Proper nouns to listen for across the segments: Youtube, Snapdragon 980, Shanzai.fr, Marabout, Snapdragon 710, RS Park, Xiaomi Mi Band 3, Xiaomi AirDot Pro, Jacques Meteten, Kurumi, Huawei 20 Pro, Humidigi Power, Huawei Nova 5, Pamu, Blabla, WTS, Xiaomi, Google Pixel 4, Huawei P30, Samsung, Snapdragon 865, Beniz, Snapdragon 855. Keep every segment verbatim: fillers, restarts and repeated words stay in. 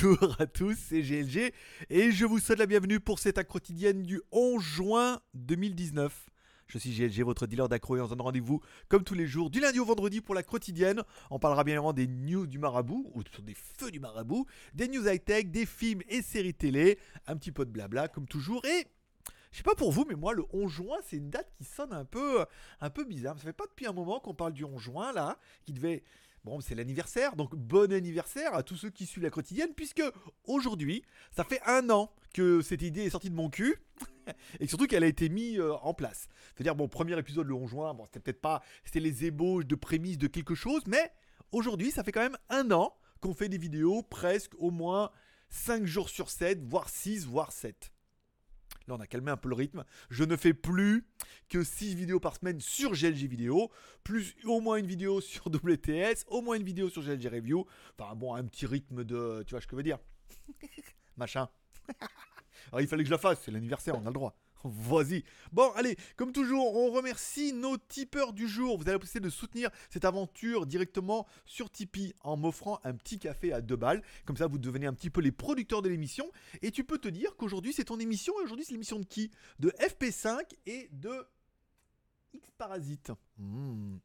Bonjour à tous, c'est G L G et je vous souhaite la bienvenue pour cette accro quotidienne du onze juin deux mille dix-neuf. Je suis G L G, votre dealer d'accro, et on se donne rendez-vous comme tous les jours du lundi au vendredi pour la quotidienne. On parlera bien évidemment des news du marabout, ou des feux du marabout, des news high-tech, des films et séries télé, un petit peu de blabla comme toujours. Et je sais pas pour vous, mais moi le onze juin, c'est une date qui sonne un peu, un peu bizarre. Ça fait pas depuis un moment qu'on parle du onze juin là, qui devait... Bon, c'est l'anniversaire, donc bon anniversaire à tous ceux qui suivent la quotidienne, puisque aujourd'hui, ça fait un an que cette idée est sortie de mon cul, et surtout qu'elle a été mise euh, en place. C'est-à-dire, bon, premier épisode le onze juin, bon, c'était peut-être pas, c'était les ébauches de prémices de quelque chose, mais aujourd'hui, ça fait quand même un an qu'on fait des vidéos presque au moins cinq jours sur sept, voire six, voire sept. Là, on a calmé un peu le rythme. Je ne fais plus que six vidéos par semaine sur G L G Vidéo, plus au moins une vidéo sur W T S, au moins une vidéo sur G L G Review. Enfin bon, un petit rythme de... Tu vois ce que je veux dire? Machin. Alors, il fallait que je la fasse, c'est l'anniversaire, on a le droit. Vas-y. Bon, allez, comme toujours, on remercie nos tipeurs du jour. Vous avez la possibilité de soutenir cette aventure directement sur Tipeee en m'offrant un petit café à deux balles. Comme ça, vous devenez un petit peu les producteurs de l'émission. Et tu peux te dire qu'aujourd'hui, c'est ton émission. Et aujourd'hui, c'est l'émission de qui? De F P cinq et de X-Parasite. Mmh.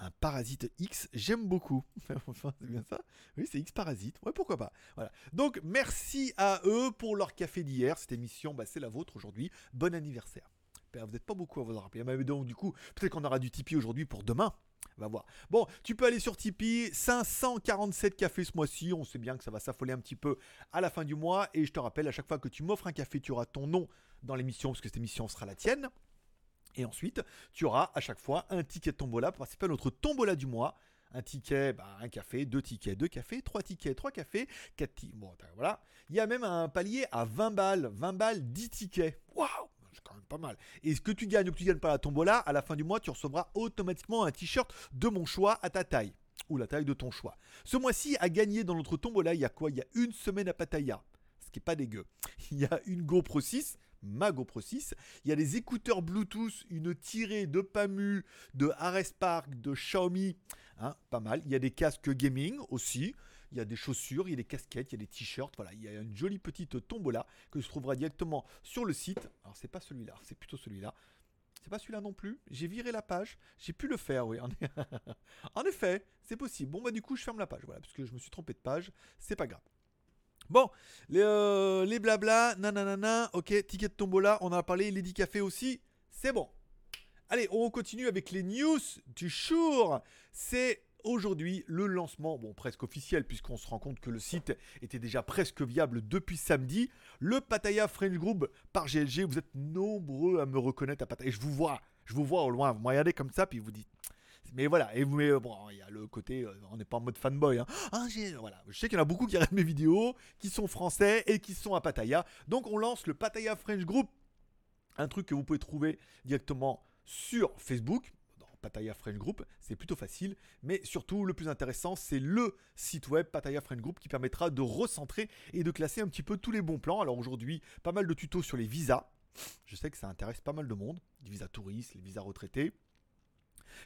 Un parasite X, j'aime beaucoup. Enfin, c'est bien ça? Oui, c'est X-Parasite. Ouais, pourquoi pas? Voilà. Donc, merci à eux pour leur café d'hier. Cette émission, bah, c'est la vôtre aujourd'hui. Bon anniversaire. Bah, vous n'êtes pas beaucoup à vous en rappeler. Mais donc, du coup, peut-être qu'on aura du Tipeee aujourd'hui pour demain. On va voir. Bon, tu peux aller sur Tipeee. cinq cent quarante-sept cafés ce mois-ci. On sait bien que ça va s'affoler un petit peu à la fin du mois. Et je te rappelle, à chaque fois que tu m'offres un café, tu auras ton nom dans l'émission, parce que cette émission sera la tienne. Et ensuite, tu auras à chaque fois un ticket de tombola pour participer à notre tombola du mois. Un ticket, bah, un café, deux tickets, deux cafés, trois tickets, trois cafés, quatre tickets. Bon, voilà. Il y a même un palier à vingt balles. vingt balles, dix tickets. Waouh! C'est quand même pas mal. Et ce que tu gagnes ou que tu gagnes pas la tombola, à la fin du mois, tu recevras automatiquement un t-shirt de mon choix à ta taille. Ou la taille de ton choix. Ce mois-ci, à gagner dans notre tombola, il y a quoi? Il y a une semaine à Pattaya. Ce qui est pas dégueu. Il y a une GoPro six. Ma GoPro six, il y a les écouteurs Bluetooth, une tirée de Pamu, de R S Park, de Xiaomi, hein, pas mal. Il y a des casques gaming aussi, il y a des chaussures, il y a des casquettes, il y a des t-shirts, voilà, il y a une jolie petite tombola que tu trouveras directement sur le site. Alors c'est pas celui-là, c'est plutôt celui-là. C'est pas celui-là non plus, j'ai viré la page, j'ai pu le faire, oui. En effet, c'est possible. Bon bah du coup je ferme la page, voilà, parce que je me suis trompé de page, c'est pas grave. Bon, les, euh, les blabla, nananana, ok, ticket de tombola, on en a parlé, Lady Café aussi, c'est bon. Allez, on continue avec les news du jour. C'est aujourd'hui le lancement, bon presque officiel, puisqu'on se rend compte que le site était déjà presque viable depuis samedi. Le Pattaya French Group par G L G, vous êtes nombreux à me reconnaître à Pattaya. Je vous vois, je vous vois au loin, vous me regardez comme ça, puis vous dites... Mais voilà, et mais bon, il y a le côté, on n'est pas en mode fanboy. Hein. Ah, voilà. Je sais qu'il y en a beaucoup qui regardent mes vidéos, qui sont français et qui sont à Pattaya. Donc on lance le Pattaya French Group, un truc que vous pouvez trouver directement sur Facebook. Dans Pattaya French Group, c'est plutôt facile. Mais surtout, le plus intéressant, c'est le site web Pattaya French Group qui permettra de recentrer et de classer un petit peu tous les bons plans. Alors aujourd'hui, pas mal de tutos sur les visas. Je sais que ça intéresse pas mal de monde. Les visas touristes, les visas retraités.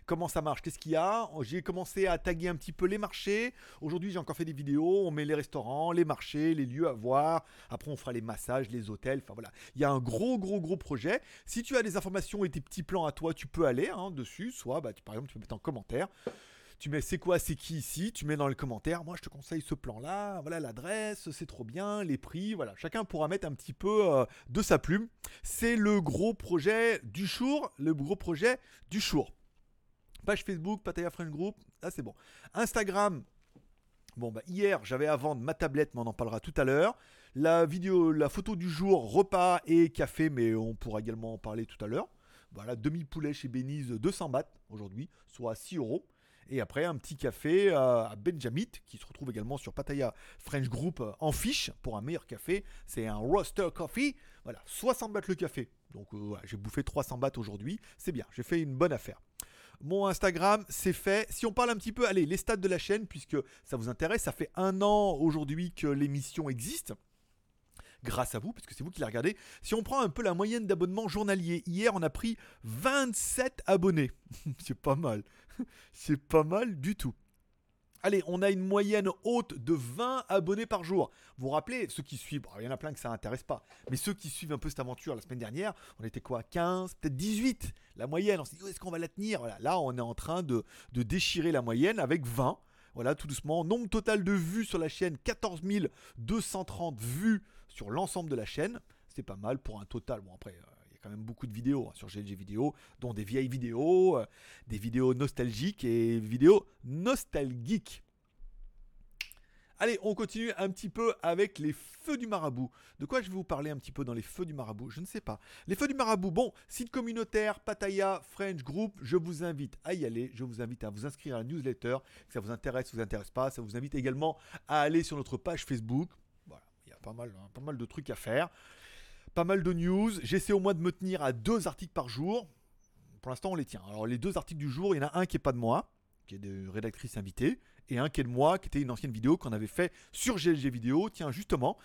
Comment ça marche? Qu'est-ce qu'il y a? J'ai commencé à taguer un petit peu les marchés. Aujourd'hui, j'ai encore fait des vidéos. On met les restaurants, les marchés, les lieux à voir. Après, on fera les massages, les hôtels. Enfin, voilà. Il y a un gros, gros, gros projet. Si tu as des informations et tes petits plans à toi, tu peux aller hein, dessus. Soit, bah, tu, par exemple, tu peux mettre en commentaire. Tu mets c'est quoi, c'est qui ici? Tu mets dans le commentaire. Moi, je te conseille ce plan-là. Voilà l'adresse. C'est trop bien. Les prix. Voilà. Chacun pourra mettre un petit peu euh, de sa plume. C'est le gros projet du jour. Le gros projet du jour. Page Facebook, Pattaya French Group, là c'est bon. Instagram, bon bah hier j'avais à vendre ma tablette, mais on en parlera tout à l'heure. La vidéo, la photo du jour, repas et café, mais on pourra également en parler tout à l'heure. Voilà, demi-poulet chez Beniz, deux cents bahts aujourd'hui, soit six euros. Et après un petit café à Benjamin, qui se retrouve également sur Pattaya French Group en fiche, pour un meilleur café. C'est un roaster coffee, voilà, soixante bahts le café. Donc euh, j'ai bouffé trois cents bahts aujourd'hui, c'est bien, j'ai fait une bonne affaire. Mon Instagram, c'est fait. Si on parle un petit peu, allez, les stats de la chaîne, puisque ça vous intéresse, ça fait un an aujourd'hui que l'émission existe. Grâce à vous, parce que c'est vous qui la regardez. Si on prend un peu la moyenne d'abonnements journaliers, hier on a pris vingt-sept abonnés. C'est pas mal. C'est pas mal du tout. Allez, on a une moyenne haute de vingt abonnés par jour. Vous vous rappelez, ceux qui suivent, il y en a plein que ça n'intéresse pas, mais ceux qui suivent un peu cette aventure, la semaine dernière, on était quoi, quinze, peut-être dix-huit, la moyenne. On s'est dit, oh, est-ce qu'on va la tenir? Voilà, là, on est en train de, de déchirer la moyenne avec vingt. Voilà, tout doucement. Nombre total de vues sur la chaîne, quatorze mille deux cent trente vues sur l'ensemble de la chaîne. C'est pas mal pour un total. Bon, après... Euh... quand même beaucoup de vidéos hein, sur G L G vidéo, dont des vieilles vidéos, euh, des vidéos nostalgiques et vidéos nostalgiques. Allez, on continue un petit peu avec les feux du marabout. De quoi je vais vous parler un petit peu dans les feux du marabout? Je ne sais pas. Les feux du marabout, bon, site communautaire, Pattaya French Group, je vous invite à y aller. Je vous invite à vous inscrire à la newsletter, que ça vous intéresse, ça vous intéresse pas. Ça vous invite également à aller sur notre page Facebook. Voilà, il y a pas mal, hein, pas mal de trucs à faire. Pas mal de news, j'essaie au moins de me tenir à deux articles par jour. Pour l'instant on les tient. Alors les deux articles du jour, il y en a un qui n'est pas de moi, qui est de rédactrice invitée, et un qui est de moi, qui était une ancienne vidéo qu'on avait fait sur G L G vidéo. Tiens justement,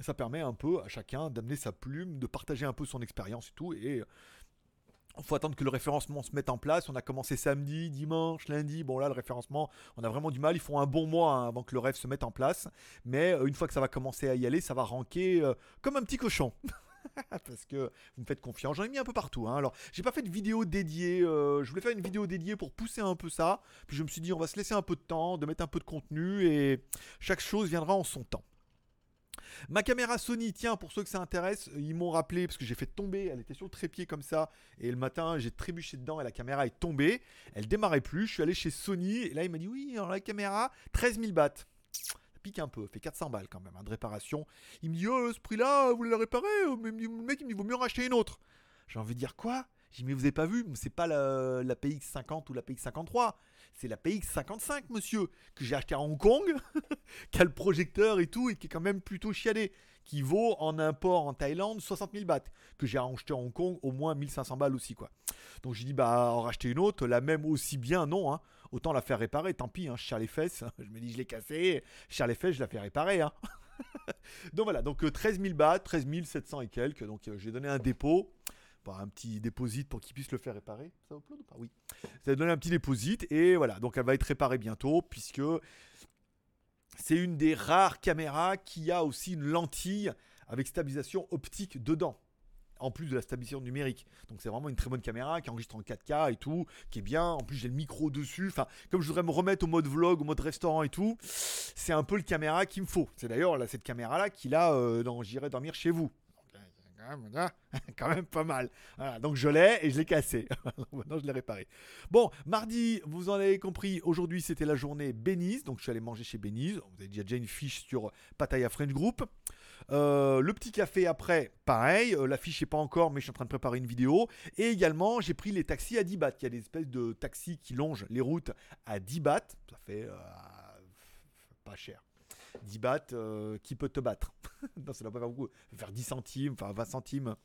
ça permet un peu à chacun d'amener sa plume, de partager un peu son expérience et tout. Et il faut attendre que le référencement se mette en place. On a commencé samedi, dimanche, lundi. Bon là, le référencement, on a vraiment du mal. Il faut un bon mois hein, avant que le rêve se mette en place. Mais euh, une fois que ça va commencer à y aller, ça va ranker euh, comme un petit cochon. Parce que vous me faites confiance. J'en ai mis un peu partout. Hein. Alors, j'ai pas fait de vidéo dédiée. Euh, je voulais faire une vidéo dédiée pour pousser un peu ça. Puis je me suis dit, on va se laisser un peu de temps, de mettre un peu de contenu. Et chaque chose viendra en son temps. Ma caméra Sony, tiens, pour ceux que ça intéresse, ils m'ont rappelé parce que j'ai fait tomber, elle était sur le trépied comme ça, et le matin j'ai trébuché dedans et la caméra est tombée, elle démarrait plus, je suis allé chez Sony, et là il m'a dit oui, alors la caméra, treize mille bahts, ça pique un peu, fait quatre cents balles quand même, hein, de réparation. Il me dit oh, ce prix-là, vous l'avez réparé, mais le mec il me dit vaut mieux en racheter une autre. J'ai envie de dire quoi? J'ai dit mais vous avez pas vu, c'est pas la, la P X cinquante ou la P X cinquante-trois, c'est la P X cinquante-cinq monsieur, que j'ai acheté à Hong Kong, qui a le projecteur et tout, et qui est quand même plutôt chiadé, qui vaut en import en Thaïlande soixante mille bahts, que j'ai acheté à Hong Kong au moins mille cinq cents balles aussi quoi. Donc j'ai dit bah en racheter une autre, la même aussi bien non, hein. Autant la faire réparer, tant pis, hein, je tire les fesses, hein. Je me dis je l'ai cassée, je tire les fesses, je la fais réparer hein. Donc voilà, donc treize mille bahts, treize mille sept cents et quelques, donc euh, j'ai donné un dépôt. Un petit déposite pour qu'il puisse le faire réparer. Ça vous plaît ou pas? Oui. Ça va donner un petit déposite et voilà. Donc elle va être réparée bientôt puisque c'est une des rares caméras qui a aussi une lentille avec stabilisation optique dedans. En plus de la stabilisation numérique. Donc c'est vraiment une très bonne caméra qui enregistre en quatre K et tout, qui est bien. En plus j'ai le micro dessus. Enfin, comme je voudrais me remettre au mode vlog, au mode restaurant et tout, c'est un peu le caméra qu'il me faut. C'est d'ailleurs là, cette caméra-là qu'il a euh, dans J'irai dormir chez vous. Quand même pas mal. Voilà, donc je l'ai et je l'ai cassé. Maintenant je l'ai réparé. Bon, mardi, vous en avez compris, aujourd'hui c'était la journée Beniz. Donc je suis allé manger chez Beniz. Vous avez déjà une fiche sur Pattaya French Group. Euh, le petit café après, pareil. Euh, la fiche n'est pas encore, mais je suis en train de préparer une vidéo. Et également, j'ai pris les taxis à dix bahts. Il y a des espèces de taxis qui longent les routes à dix bahts. Ça fait euh, pas cher. dix bahts, euh, qui peut te battre? Non, ça ne doit pas faire beaucoup. Faire dix centimes, enfin vingt centimes.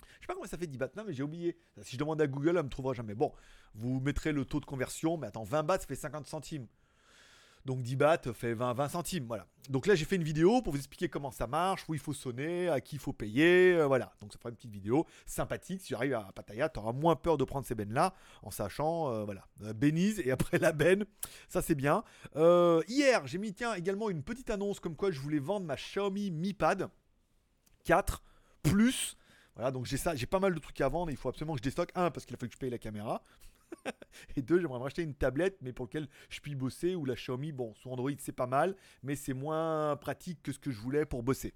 Je sais pas comment ça fait dix bahts, non, mais j'ai oublié. Si je demande à Google, elle ne me trouvera jamais. Bon, vous mettrez le taux de conversion, mais attends, vingt bahts, ça fait cinquante centimes. Donc dix bahts fait vingt, vingt centimes, voilà. Donc là, j'ai fait une vidéo pour vous expliquer comment ça marche, où il faut sonner, à qui il faut payer, euh, voilà. Donc ça fera une petite vidéo sympathique. Si tu arrives à Pattaya, tu auras moins peur de prendre ces bennes-là, en sachant, euh, voilà, Beniz et après la benne, ça c'est bien. Euh, hier, j'ai mis, tiens, également une petite annonce comme quoi je voulais vendre ma Xiaomi Mi Pad quatre Plus. Voilà, donc j'ai ça, j'ai pas mal de trucs à vendre et il faut absolument que je déstocke. Un, parce qu'il a fallu que je paye la caméra. Et deux, j'aimerais me racheter une tablette, mais pour laquelle je puis bosser. Ou la Xiaomi, bon, sous Android c'est pas mal, mais c'est moins pratique que ce que je voulais pour bosser.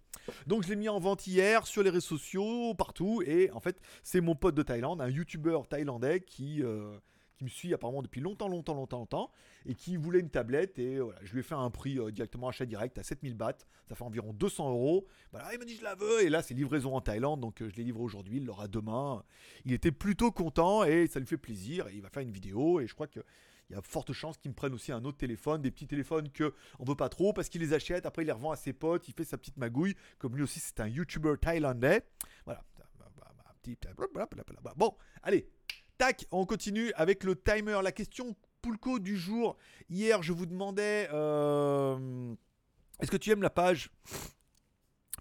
Donc je l'ai mis en vente hier sur les réseaux sociaux, partout. Et en fait, c'est mon pote de Thaïlande, un youtubeur thaïlandais qui, euh, qui me suit apparemment depuis longtemps, longtemps, longtemps, longtemps, et qui voulait une tablette. Et voilà, je lui ai fait un prix euh, directement achat direct à sept mille bahts. Ça fait environ deux cents euros. Voilà, il m'a dit je la veux. Et là, c'est livraison en Thaïlande. Donc euh, je l'ai livré aujourd'hui. Il l'aura demain. Il était plutôt content et ça lui fait plaisir. Et il va faire une vidéo. Et je crois qu'il y a forte chance qu'il me prenne aussi un autre téléphone. Des petits téléphones qu'on veut pas trop parce qu'il les achète. Après, il les revend à ses potes. Il fait sa petite magouille. Comme lui aussi, c'est un YouTuber thaïlandais. Voilà. Bon, allez. Tac, on continue avec le timer. La question Poulco du jour. Hier, je vous demandais euh, est-ce que tu aimes la page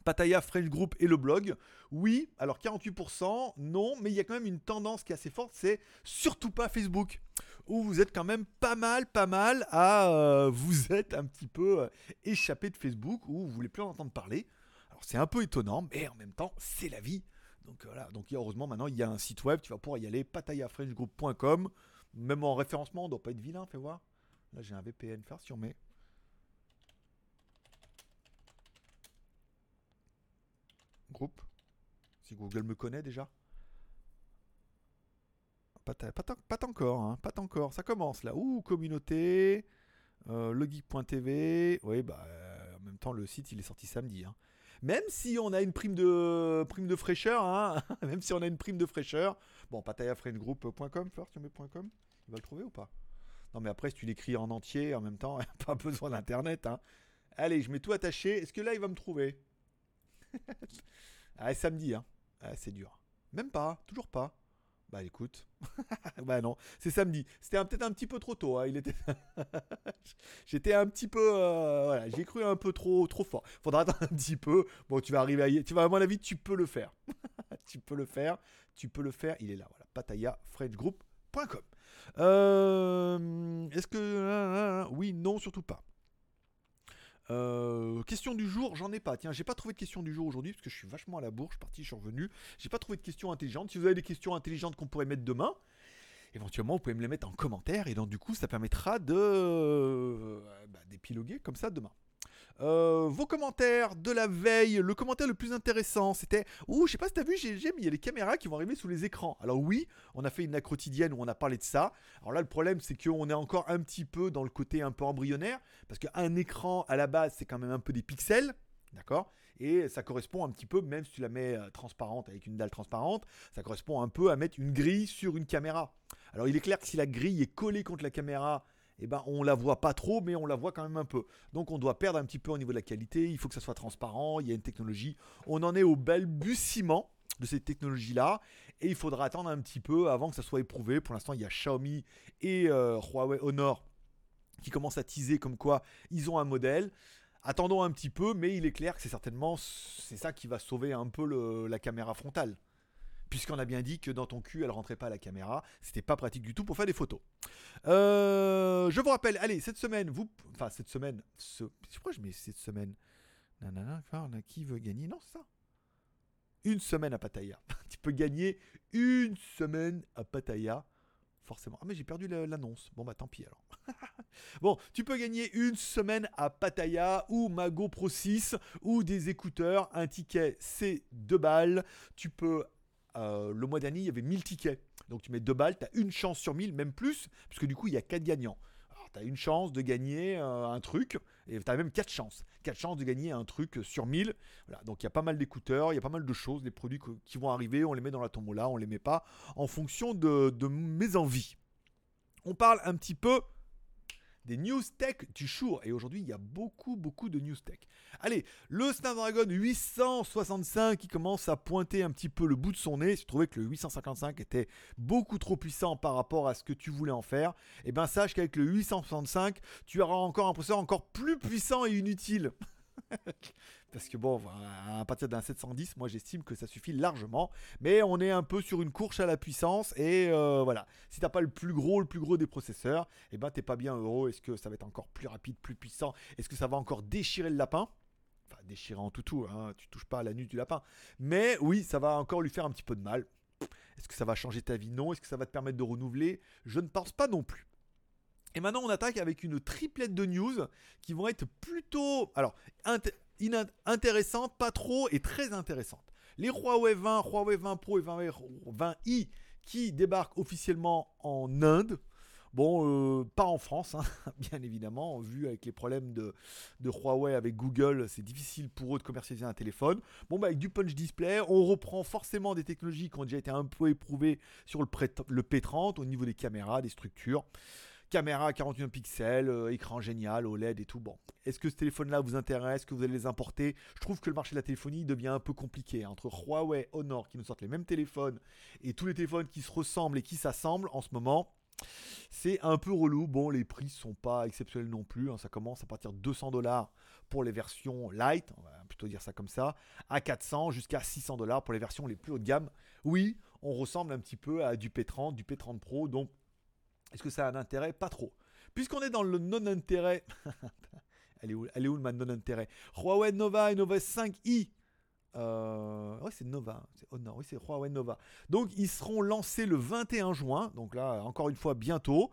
Pattaya French Group et le blog? Oui, alors quarante-huit pour cent, non, mais il y a quand même une tendance qui est assez forte, c'est surtout pas Facebook. où vous êtes quand même pas mal, pas mal à euh, vous êtes un petit peu euh, échappé de Facebook, où vous ne voulez plus en entendre parler. Alors c'est un peu étonnant, mais en même temps, c'est la vie. Donc voilà, donc heureusement maintenant il y a un site web, tu vas pouvoir y aller, pattaya french group point com. Même en référencement, on doit pas être vilain, fais voir. Là j'ai un V P N faire si on met. Groupe. Si Google me connaît déjà. Pas, ta, pas, ta, pas encore, hein, pas encore. Ça commence là. Ouh, communauté, euh, legeek point t v. Oui, bah euh, en même temps le site il est sorti samedi. Hein. Même si on a une prime de prime de fraîcheur, hein, même si on a une prime de fraîcheur. Bon, pattaya french group point com, Fleur, tu mets .com, il va le trouver ou pas? Non, mais après, si tu l'écris en entier, en même temps, pas besoin d'internet. Hein. Allez, je mets tout attaché. Est-ce que là, il va me trouver? Ah, samedi, hein. Ah, c'est dur. Même pas, toujours pas. Bah, écoute. Bah, non, c'est samedi. C'était peut-être un petit peu trop tôt. Hein. Il était... J'étais un petit peu. Euh, voilà, j'ai cru un peu trop, trop fort. Faudra attendre un petit peu. Bon, tu vas arriver à. Tu vas, à mon avis, tu peux le faire. Tu peux le faire. Tu peux le faire. Il est là, voilà. pattaya french group point com. Euh, Est-ce que. Oui, non, surtout pas. Euh, question du jour, j'en ai pas. Tiens, j'ai pas trouvé de question du jour aujourd'hui parce que je suis vachement à la bourre. Je suis parti, je suis revenu. J'ai pas trouvé de questions intelligentes. Si vous avez des questions intelligentes qu'on pourrait mettre demain, éventuellement, vous pouvez me les mettre en commentaire et donc du coup, ça permettra de euh, bah, d'épiloguer comme ça demain. Euh, vos commentaires de la veille, le commentaire le plus intéressant, c'était ouh, je sais pas si t'as vu, j'ai, j'ai, mais il y a les caméras qui vont arriver sous les écrans. Alors oui, on a fait une accro quotidienne où on a parlé de ça. Alors là, le problème, c'est qu'on est encore un petit peu dans le côté un peu embryonnaire, parce qu'un écran à la base, c'est quand même un peu des pixels. D'accord, et ça correspond un petit peu, même si tu la mets transparente avec une dalle transparente, ça correspond un peu à mettre une grille sur une caméra. Alors il est clair que si la grille est collée contre la caméra, eh ben, on la voit pas trop, mais on la voit quand même un peu. Donc on doit perdre un petit peu au niveau de la qualité, il faut que ça soit transparent, il y a une technologie. On en est au balbutiement de cette technologie-là, et il faudra attendre un petit peu avant que ça soit éprouvé. Pour l'instant, il y a Xiaomi et euh, Huawei Honor qui commencent à teaser comme quoi ils ont un modèle. Attendons un petit peu, mais il est clair que c'est certainement c'est ça qui va sauver un peu le, la caméra frontale. Puisqu'on a bien dit que dans ton cul, elle rentrait pas à la caméra. C'était pas pratique du tout pour faire des photos. Euh, je vous rappelle, allez, cette semaine, vous... Enfin, cette semaine... Ce... Pourquoi je mets cette semaine? Nanana, on a qui veut gagner? Non, c'est ça. Une semaine à Pattaya. Tu peux gagner une semaine à Pattaya. Forcément. Ah, mais j'ai perdu l'annonce. Bon, bah, tant pis, alors. Bon, tu peux gagner une semaine à Pattaya ou ma GoPro six ou des écouteurs. Un ticket, c'est deux balles. Tu peux... Euh, le mois dernier, il y avait mille tickets. Donc tu mets deux balles, tu as une chance sur mille, même plus, puisque du coup, il y a quatre gagnants. Alors tu as une chance de gagner euh, un truc, et tu as même quatre chances. quatre chances de gagner un truc sur mille. Voilà, donc il y a pas mal d'écouteurs, il y a pas mal de choses, des produits que, qui vont arriver, on les met dans la tombola, on les met pas, en fonction de, de mes envies. On parle un petit peu des news tech du jour. Et aujourd'hui, il y a beaucoup, beaucoup de news tech. Allez, le Snapdragon huit cent soixante-cinq qui commence à pointer un petit peu le bout de son nez. Si tu trouvais que le huit cent cinquante-cinq était beaucoup trop puissant par rapport à ce que tu voulais en faire, eh bien, sache qu'avec le huit cent soixante-cinq, tu auras encore un processeur encore plus puissant et inutile. Parce que bon, à partir d'un sept cent dix, moi j'estime que ça suffit largement. Mais on est un peu sur une course à la puissance. Et euh, voilà, si t'as pas le plus gros, le plus gros des processeurs, eh ben t'es pas bien heureux. Est-ce que ça va être encore plus rapide, plus puissant? Est-ce que ça va encore déchirer le lapin? Enfin, déchirer en toutou, hein, tu touches pas à la nuque du lapin. Mais oui, ça va encore lui faire un petit peu de mal. Est-ce que ça va changer ta vie? Non. Est-ce que ça va te permettre de renouveler? Je ne pense pas non plus. Et maintenant, on attaque avec une triplette de news qui vont être plutôt, alors, int- in- intéressantes, pas trop, et très intéressantes. Les Huawei vingt, Huawei vingt Pro et vingt i qui débarquent officiellement en Inde. Bon, euh, pas en France, hein, bien évidemment, vu avec les problèmes de, de Huawei avec Google, c'est difficile pour eux de commercialiser un téléphone. Bon, bah avec du punch display, on reprend forcément des technologies qui ont déjà été un peu éprouvées sur le, pré- le P trente au niveau des caméras, des structures. Caméra quarante et un pixels, euh, écran génial, O L E D et tout. Bon, est-ce que ce téléphone-là vous intéresse? Est-ce que vous allez les importer? Je trouve que le marché de la téléphonie devient un peu compliqué. Hein, entre Huawei, Honor qui nous sortent les mêmes téléphones et tous les téléphones qui se ressemblent et qui s'assemblent en ce moment, c'est un peu relou. Bon, les prix sont pas exceptionnels non plus. Hein, ça commence à partir de deux cents dollars pour les versions light, on va plutôt dire ça comme ça, à quatre cents jusqu'à six cents dollars pour les versions les plus haut de gamme. Oui, on ressemble un petit peu à du P trente, du P trente Pro, donc Est-ce que ça a un intérêt? Pas trop. Puisqu'on est dans le non-intérêt... elle, est où, elle est où ma non-intérêt? Huawei Nova et Nova cinq i. Euh, oui, c'est Nova. Oh non, oui, c'est Huawei Nova. Donc, ils seront lancés le vingt et un juin. Donc là, encore une fois, bientôt.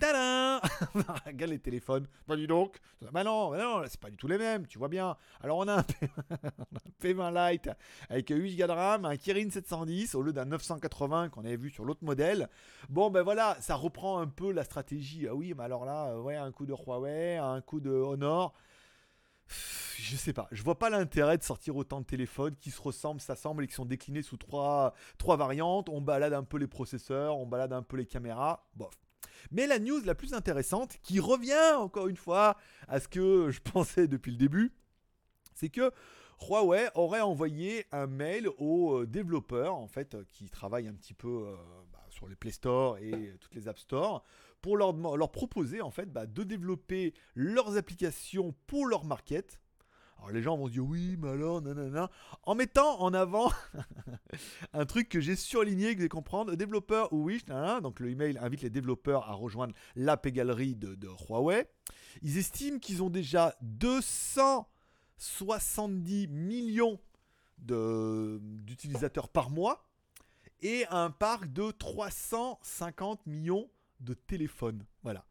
Tadam. Regarde les téléphones. Bah dis donc. Bah non, bah non, c'est pas du tout les mêmes, tu vois bien. Alors, on a un P vingt Lite avec huit giga de RAM, un Kirin sept cent dix au lieu d'un neuf cent quatre-vingts qu'on avait vu sur l'autre modèle. Bon, ben voilà, ça reprend un peu la stratégie. Ah oui, mais alors là, ouais, un coup de Huawei, un coup de Honor. Je sais pas, je vois pas l'intérêt de sortir autant de téléphones qui se ressemblent, s'assemblent et qui sont déclinés sous trois, trois variantes. On balade un peu les processeurs, on balade un peu les caméras, bof. Mais la news la plus intéressante, qui revient encore une fois à ce que je pensais depuis le début, c'est que Huawei aurait envoyé un mail aux développeurs en fait, qui travaillent un petit peu euh, bah, sur les Play Store et toutes les App Store pour leur, leur proposer en fait, bah, de développer leurs applications pour leur market. Alors les gens vont se dire oui mais alors nanana, en mettant en avant un truc que j'ai surligné, que vous allez comprendre, développeur ou wish, nanana. Donc le email invite les développeurs à rejoindre l'app et galerie de, de Huawei. Ils estiment qu'ils ont déjà deux cent soixante-dix millions de, d'utilisateurs par mois et un parc de trois cent cinquante millions de téléphones, voilà.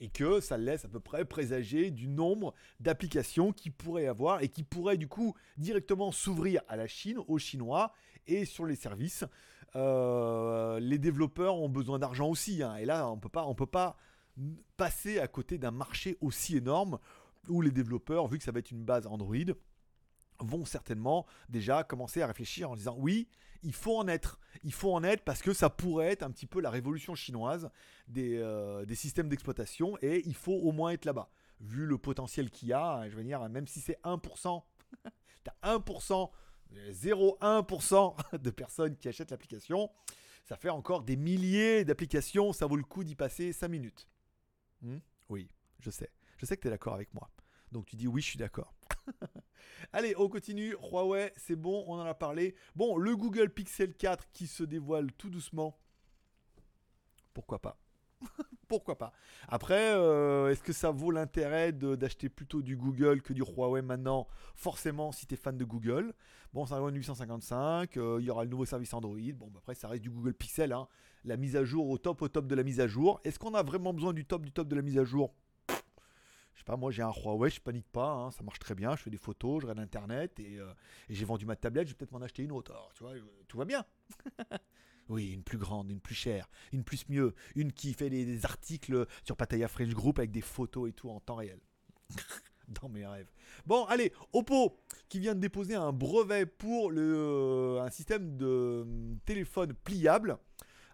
Et que ça laisse à peu près présager du nombre d'applications qu'il pourrait avoir et qui pourraient du coup directement s'ouvrir à la Chine, aux Chinois et sur les services. Euh, les développeurs ont besoin d'argent aussi, hein, et là on peut pas, on peut pas passer à côté d'un marché aussi énorme où les développeurs, vu que ça va être une base Android, vont certainement déjà commencer à réfléchir en disant oui, il faut en être, il faut en être parce que ça pourrait être un petit peu la révolution chinoise des, euh, des systèmes d'exploitation et il faut au moins être là-bas. Vu le potentiel qu'il y a, je veux dire, même si c'est un pour cent, t'as un pour cent, zéro virgule un pour cent de personnes qui achètent l'application, ça fait encore des milliers d'applications, ça vaut le coup d'y passer cinq minutes. Hmm? Oui, je sais, je sais que t'es d'accord avec moi. Donc tu dis oui, je suis d'accord. Allez, on continue. Huawei, c'est bon, on en a parlé. Bon, le Google Pixel quatre qui se dévoile tout doucement. Pourquoi pas? Pourquoi pas? Après, euh, est-ce que ça vaut l'intérêt de, d'acheter plutôt du Google que du Huawei maintenant? Forcément, si t'es fan de Google. Bon, c'est un huit cent cinquante-cinq, euh, il y aura le nouveau service Android. Bon, bah après, ça reste du Google Pixel, hein. La mise à jour au top, au top de la mise à jour. Est-ce qu'on a vraiment besoin du top, du top de la mise à jour? Je sais pas, moi j'ai un Huawei, je panique pas, hein, ça marche très bien, je fais des photos, je regarde internet et, euh, et j'ai vendu ma tablette, je vais peut-être m'en acheter une autre. Alors, tu vois, tout va bien. Oui, une plus grande, une plus chère, une plus mieux, une qui fait des, des articles sur Pattaya French Group avec des photos et tout en temps réel. Dans mes rêves. Bon, allez, Oppo qui vient de déposer un brevet pour le, un système de téléphone pliable.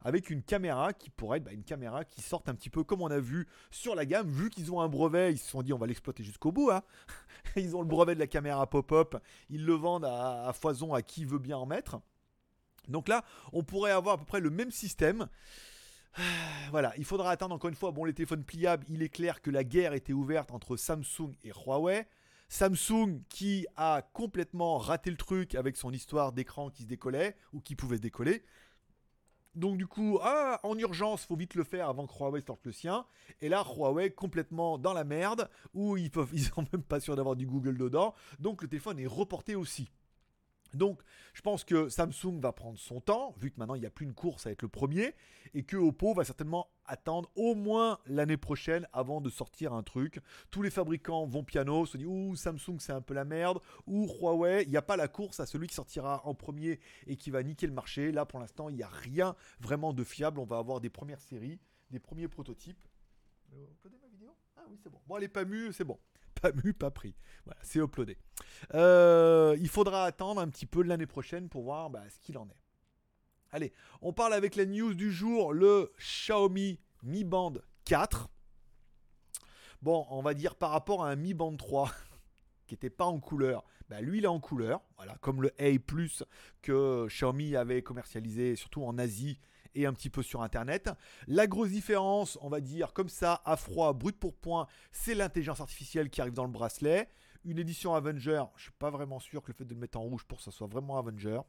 Avec une caméra qui pourrait être bah, une caméra qui sorte un petit peu comme on a vu sur la gamme. Vu qu'ils ont un brevet, ils se sont dit on va l'exploiter jusqu'au bout, hein. Ils ont le brevet de la caméra pop-up, ils le vendent à, à foison à qui veut bien en mettre. Donc là, on pourrait avoir à peu près le même système. Voilà, il faudra attendre encore une fois. Bon, les téléphones pliables, il est clair que la guerre était ouverte entre Samsung et Huawei. Samsung qui a complètement raté le truc avec son histoire d'écran qui se décollait ou qui pouvait se décoller. Donc du coup, ah, en urgence, faut vite le faire avant que Huawei sorte le sien. Et là, Huawei complètement dans la merde, où ils peuvent, ils sont même pas sûrs d'avoir du Google dedans. Donc le téléphone est reporté aussi. Donc je pense que Samsung va prendre son temps, vu que maintenant il n'y a plus une course à être le premier, et que Oppo va certainement attendre au moins l'année prochaine avant de sortir un truc. Tous les fabricants vont piano, se disent ouh Samsung c'est un peu la merde, ou Huawei, il n'y a pas la course à celui qui sortira en premier et qui va niquer le marché. Là pour l'instant il n'y a rien vraiment de fiable, on va avoir des premières séries, des premiers prototypes. Vous uploadez ma vidéo? Ah oui c'est bon, bon allez Pamu c'est bon. Pamu, pas pris. Voilà, c'est uploadé. Euh, il faudra attendre un petit peu l'année prochaine pour voir bah, ce qu'il en est. Allez, on parle avec la news du jour, le Xiaomi Mi Band quatre. Bon, on va dire par rapport à un Mi Band trois qui n'était pas en couleur, bah, lui il est en couleur, voilà, comme le A plus que Xiaomi avait commercialisé surtout en Asie et un petit peu sur internet. La grosse différence, on va dire comme ça, à froid, brut pour point, c'est l'intelligence artificielle qui arrive dans le bracelet. Une édition Avenger, je suis pas vraiment sûr que le fait de le mettre en rouge pour que ça soit vraiment Avenger.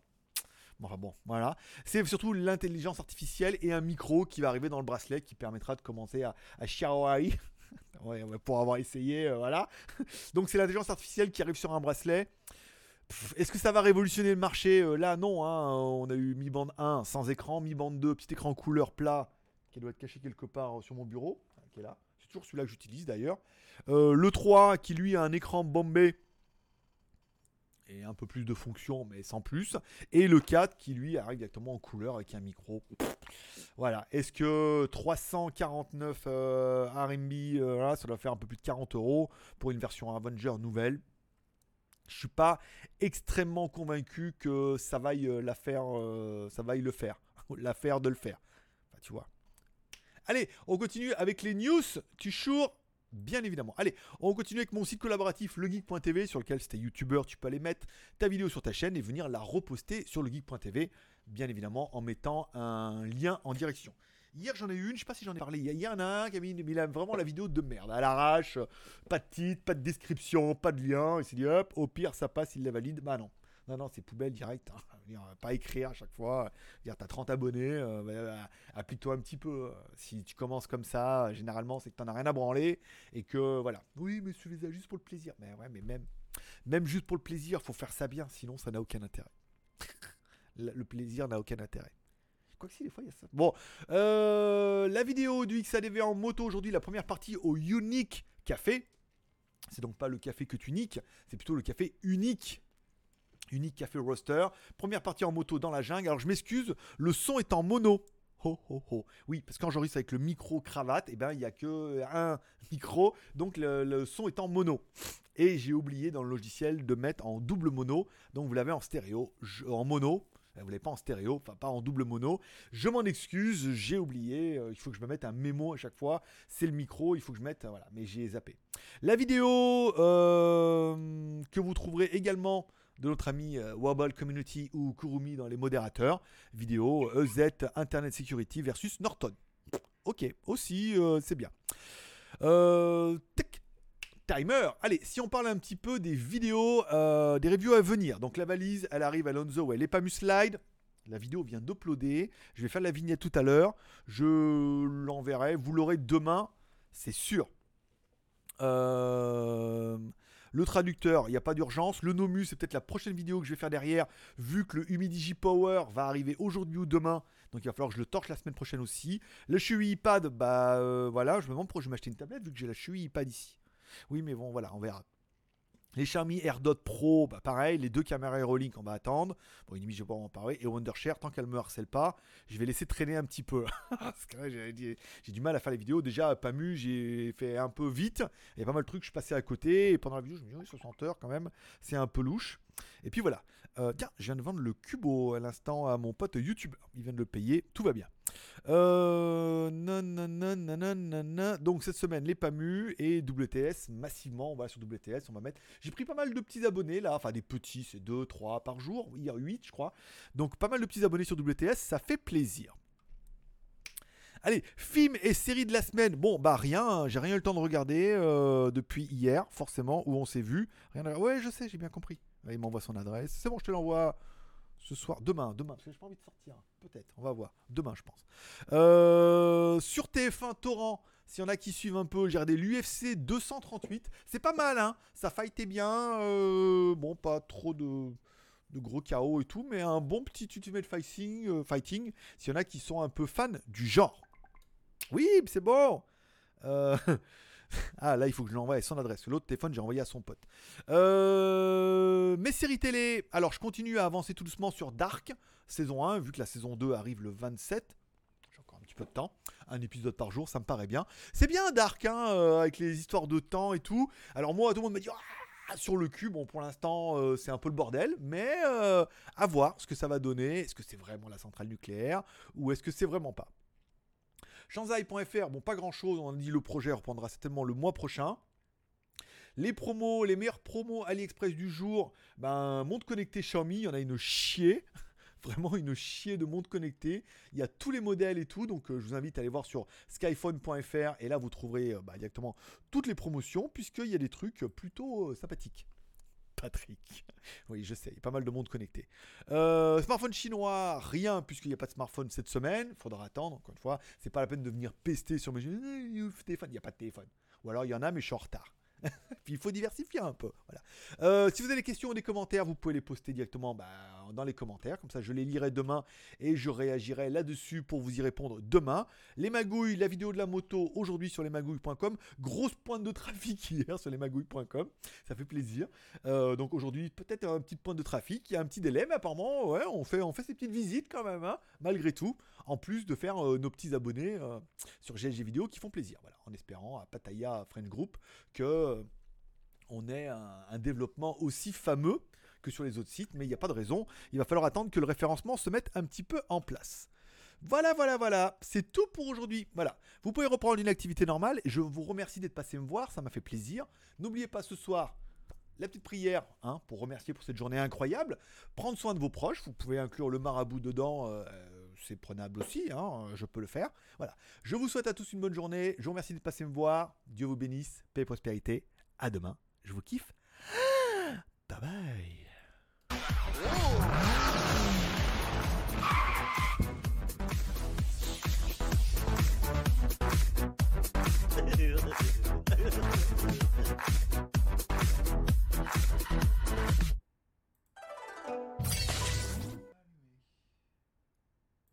Enfin bon, voilà. C'est surtout l'intelligence artificielle et un micro qui va arriver dans le bracelet qui permettra de commencer à, à Xiaomi. Ouais, pour avoir essayé, euh, voilà. Donc c'est l'intelligence artificielle qui arrive sur un bracelet. Pff, est-ce que ça va révolutionner le marché ? euh, Là, non. Hein. On a eu Mi Band un sans écran, Mi Band deux, petit écran couleur plat qui doit être caché quelque part sur mon bureau, qui est là. C'est toujours celui-là que j'utilise d'ailleurs. Euh, le trois qui lui a un écran bombé. Et un peu plus de fonctions, mais sans plus. Et le quatre qui lui arrive directement en couleur avec un micro. Pff, voilà. Est-ce que trois cent quarante-neuf euh, R M B, euh, voilà, ça doit faire un peu plus de quarante euros pour une version Avenger nouvelle? Je suis pas extrêmement convaincu que ça vaille la faire, euh, ça vaille le faire, l'affaire de le faire. Enfin, tu vois. Allez, on continue avec les news. Tu chours. Bien évidemment. Allez, on continue avec mon site collaboratif legeek point t v sur lequel, si t'es youtubeur, tu peux aller mettre ta vidéo sur ta chaîne et venir la reposter sur legeek point t v, bien évidemment, en mettant un lien en direction. Hier, j'en ai eu une, je sais pas si j'en ai parlé. Il y en a un qui a mis il a vraiment la vidéo de merde, à l'arrache, pas de titre, pas de description, pas de lien. Il s'est dit, hop, au pire, ça passe, il la valide. Bah non. Non, non, c'est poubelle direct. Hein. Pas écrire à chaque fois. Dire, t'as trente abonnés, euh, bah, applique-toi un petit peu. Si tu commences comme ça, généralement, c'est que t'en as rien à branler. Et que, voilà. Oui, mais tu les as juste pour le plaisir. Mais ouais, mais même, même juste pour le plaisir, faut faire ça bien. Sinon, ça n'a aucun intérêt. Le plaisir n'a aucun intérêt. Quoique si, des fois, il y a ça. Bon, euh, la vidéo du X A D V en moto aujourd'hui, la première partie au Unique Café. C'est donc pas le café que tu niques, c'est plutôt le café unique. Unique Café Roaster, première partie en moto dans la jungle. Alors je m'excuse, le son est en mono. Ho ho ho. Oui, parce que quand j'enregistre avec le micro cravate, et eh ben il y a que un micro, donc le, le son est en mono. Et j'ai oublié dans le logiciel de mettre en double mono. Donc vous l'avez en stéréo, je, en mono. Vous l'avez pas en stéréo, enfin pas en double mono. Je m'en excuse, j'ai oublié. Il faut que je me mette un mémo à chaque fois. C'est le micro, il faut que je mette, voilà. Mais j'ai zappé. La vidéo euh, que vous trouverez également. De notre ami euh, Wobble Community ou Kurumi dans les modérateurs. Vidéo euh, E Z Internet Security versus Norton. Ok, aussi, euh, c'est bien. Euh, tic, timer. Allez, si on parle un petit peu des vidéos, euh, des reviews à venir. Donc la valise, elle arrive à Lonzo, elle est pas muslide. La vidéo vient d'uploader. Je vais faire la vignette tout à l'heure. Je l'enverrai. Vous l'aurez demain, c'est sûr. Euh... Le traducteur, il n'y a pas d'urgence. Le Nomu, c'est peut-être la prochaine vidéo que je vais faire derrière, vu que le Humidigi Power va arriver aujourd'hui ou demain. Donc il va falloir que je le torche la semaine prochaine aussi. Le Chuwi iPad, bah euh, voilà, je me demande pourquoi je vais m'acheter une tablette, vu que j'ai la Chuwi iPad ici. Oui, mais bon, voilà, on verra. Les Xiaomi AirDot Pro, bah pareil, les deux caméras AeroLink, on va attendre. Bon, une limite, je vais pas en parler. Et Wondershare, tant qu'elle me harcèle pas, je vais laisser traîner un petit peu. Parce que j'ai, j'ai du mal à faire les vidéos. Déjà, Pamu, j'ai fait un peu vite. Il y a pas mal de trucs que je passais à côté. Et pendant la vidéo, je me disais, soixante heures quand même, c'est un peu louche. Et puis voilà. Euh, tiens, je viens de vendre le Cubo à l'instant à mon pote YouTube. Il vient de le payer, tout va bien. Euh, nanana, nanana. Donc cette semaine les Pamu et W T S massivement, on va sur W T S, on va mettre. J'ai pris pas mal de petits abonnés là, enfin des petits, c'est deux, trois par jour, il y a huit je crois. Donc pas mal de petits abonnés sur W T S, ça fait plaisir. Allez, films et séries de la semaine. Bon, bah rien, hein, j'ai rien eu le temps de regarder euh, depuis hier, forcément, où on s'est vu. Rien à... Ouais, je sais, j'ai bien compris. Il m'envoie son adresse. C'est bon, je te l'envoie ce soir. Demain, demain, parce que j'ai pas envie de sortir. Peut-être, on va voir. Demain, je pense. Euh, sur T F un Torrent, s'il y en a qui suivent un peu, j'ai regardé l'U F C deux cent trente-huit. C'est pas mal, hein. Ça fightait bien. Euh, bon, pas trop de... de gros chaos et tout. Mais un bon petit ultimate fighting, euh, fighting s'il y en a qui sont un peu fans du genre. Oui, c'est bon. Euh... Ah, là, il faut que je l'envoie à son adresse. L'autre téléphone, j'ai envoyé à son pote. Euh... Mes séries télé. Alors, je continue à avancer tout doucement sur Dark, saison un, vu que la saison deux arrive le vingt-sept. J'ai encore un petit peu de temps. Un épisode par jour, ça me paraît bien. C'est bien Dark, hein, euh, avec les histoires de temps et tout. Alors, moi, tout le monde me dit... Sur le cul, bon, pour l'instant, euh, c'est un peu le bordel, mais euh, à voir ce que ça va donner. Est-ce que c'est vraiment la centrale nucléaire ou est-ce que c'est vraiment pas? Shanzai.fr, bon, pas grand-chose. On a dit le projet reprendra certainement le mois prochain. Les promos, les meilleurs promos AliExpress du jour. Ben, montre connectée Xiaomi, il y en a une chier. Vraiment une chier de monde connecté. Il y a tous les modèles et tout. Donc, euh, je vous invite à aller voir sur skyphone point f r. Et là, vous trouverez euh, bah, directement toutes les promotions. Puisqu'il y a des trucs plutôt euh, sympathiques. Patrick. Oui, je sais, il y a pas mal de monde connecté. Euh, smartphone chinois, rien, puisqu'il n'y a pas de smartphone cette semaine. Il faudra attendre, encore une fois. C'est pas la peine de venir pester sur mes téléphones. Il n'y a pas de téléphone. Ou alors, il y en a, mais je suis en retard. Puis il faut diversifier un peu. Voilà. Euh, si vous avez des questions ou des commentaires, vous pouvez les poster directement bah, dans les commentaires. Comme ça, je les lirai demain et je réagirai là-dessus pour vous y répondre demain. Les magouilles, la vidéo de la moto aujourd'hui sur les magouilles point com. Grosse pointe de trafic hier sur les magouilles point com. Ça fait plaisir. Euh, donc aujourd'hui, peut-être un petit point de trafic. Il y a un petit délai, mais apparemment, ouais, on fait, on fait ces petites visites quand même, hein, malgré tout. En plus de faire euh, nos petits abonnés euh, sur G L G Vidéo qui font plaisir. Voilà, en espérant à Pattaya French Group que on ait un, un développement aussi fameux que sur les autres sites, mais il n'y a pas de raison. Il va falloir attendre que le référencement se mette un petit peu en place. Voilà, voilà, voilà. C'est tout pour aujourd'hui. Voilà. Vous pouvez reprendre une activité normale. Je vous remercie d'être passé me voir. Ça m'a fait plaisir. N'oubliez pas ce soir la petite prière, hein, pour remercier pour cette journée incroyable. Prendre soin de vos proches. Vous pouvez inclure le marabout dedans. Euh, c'est prenable aussi. Hein, je peux le faire. Voilà. Je vous souhaite à tous une bonne journée. Je vous remercie d'être passé me voir. Dieu vous bénisse. Paix et prospérité. À demain. Je vous kiffe.